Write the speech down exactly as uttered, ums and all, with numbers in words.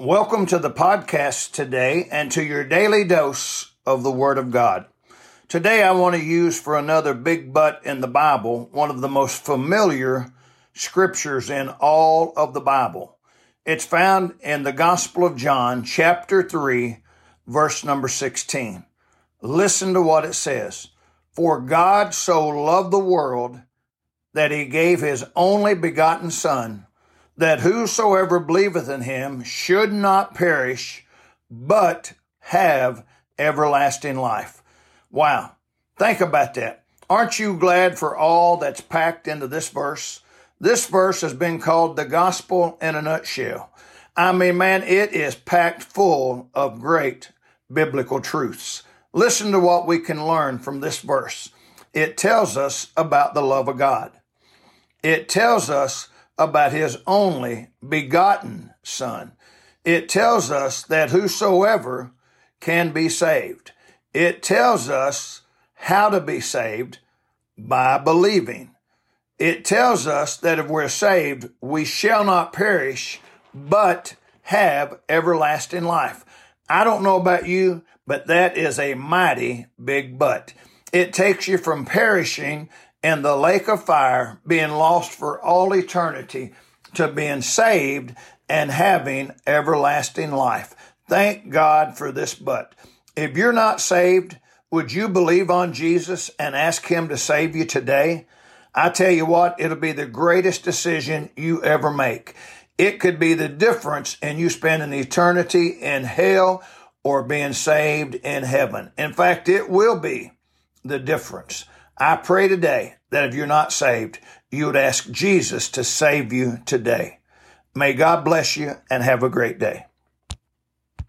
Welcome to the podcast today and to your daily dose of the Word of God. Today I want to use for another big but in the Bible, one of the most familiar scriptures in all of the Bible. It's found in the Gospel of John, chapter three, verse number sixteen. Listen to what it says. For God so loved the world that he gave his only begotten Son, that whosoever believeth in him should not perish, but have everlasting life. Wow. Think about that. Aren't you glad for all that's packed into this verse? This verse has been called the gospel in a nutshell. I mean, man, it is packed full of great biblical truths. Listen to what we can learn from this verse. It tells us about the love of God. It tells us about his only begotten Son. It tells us that whosoever can be saved. It tells us how to be saved by believing. It tells us that if we're saved, we shall not perish, but have everlasting life. I don't know about you, but that is a mighty big but. It takes you from perishing and the lake of fire, being lost for all eternity, to being saved and having everlasting life. Thank God for this but. If you're not saved, would you believe on Jesus and ask him to save you today? I tell you what, it'll be the greatest decision you ever make. It could be the difference in you spending eternity in hell or being saved in heaven. In fact, it will be the difference. I pray today that if you're not saved, you would ask Jesus to save you today. May God bless you and have a great day.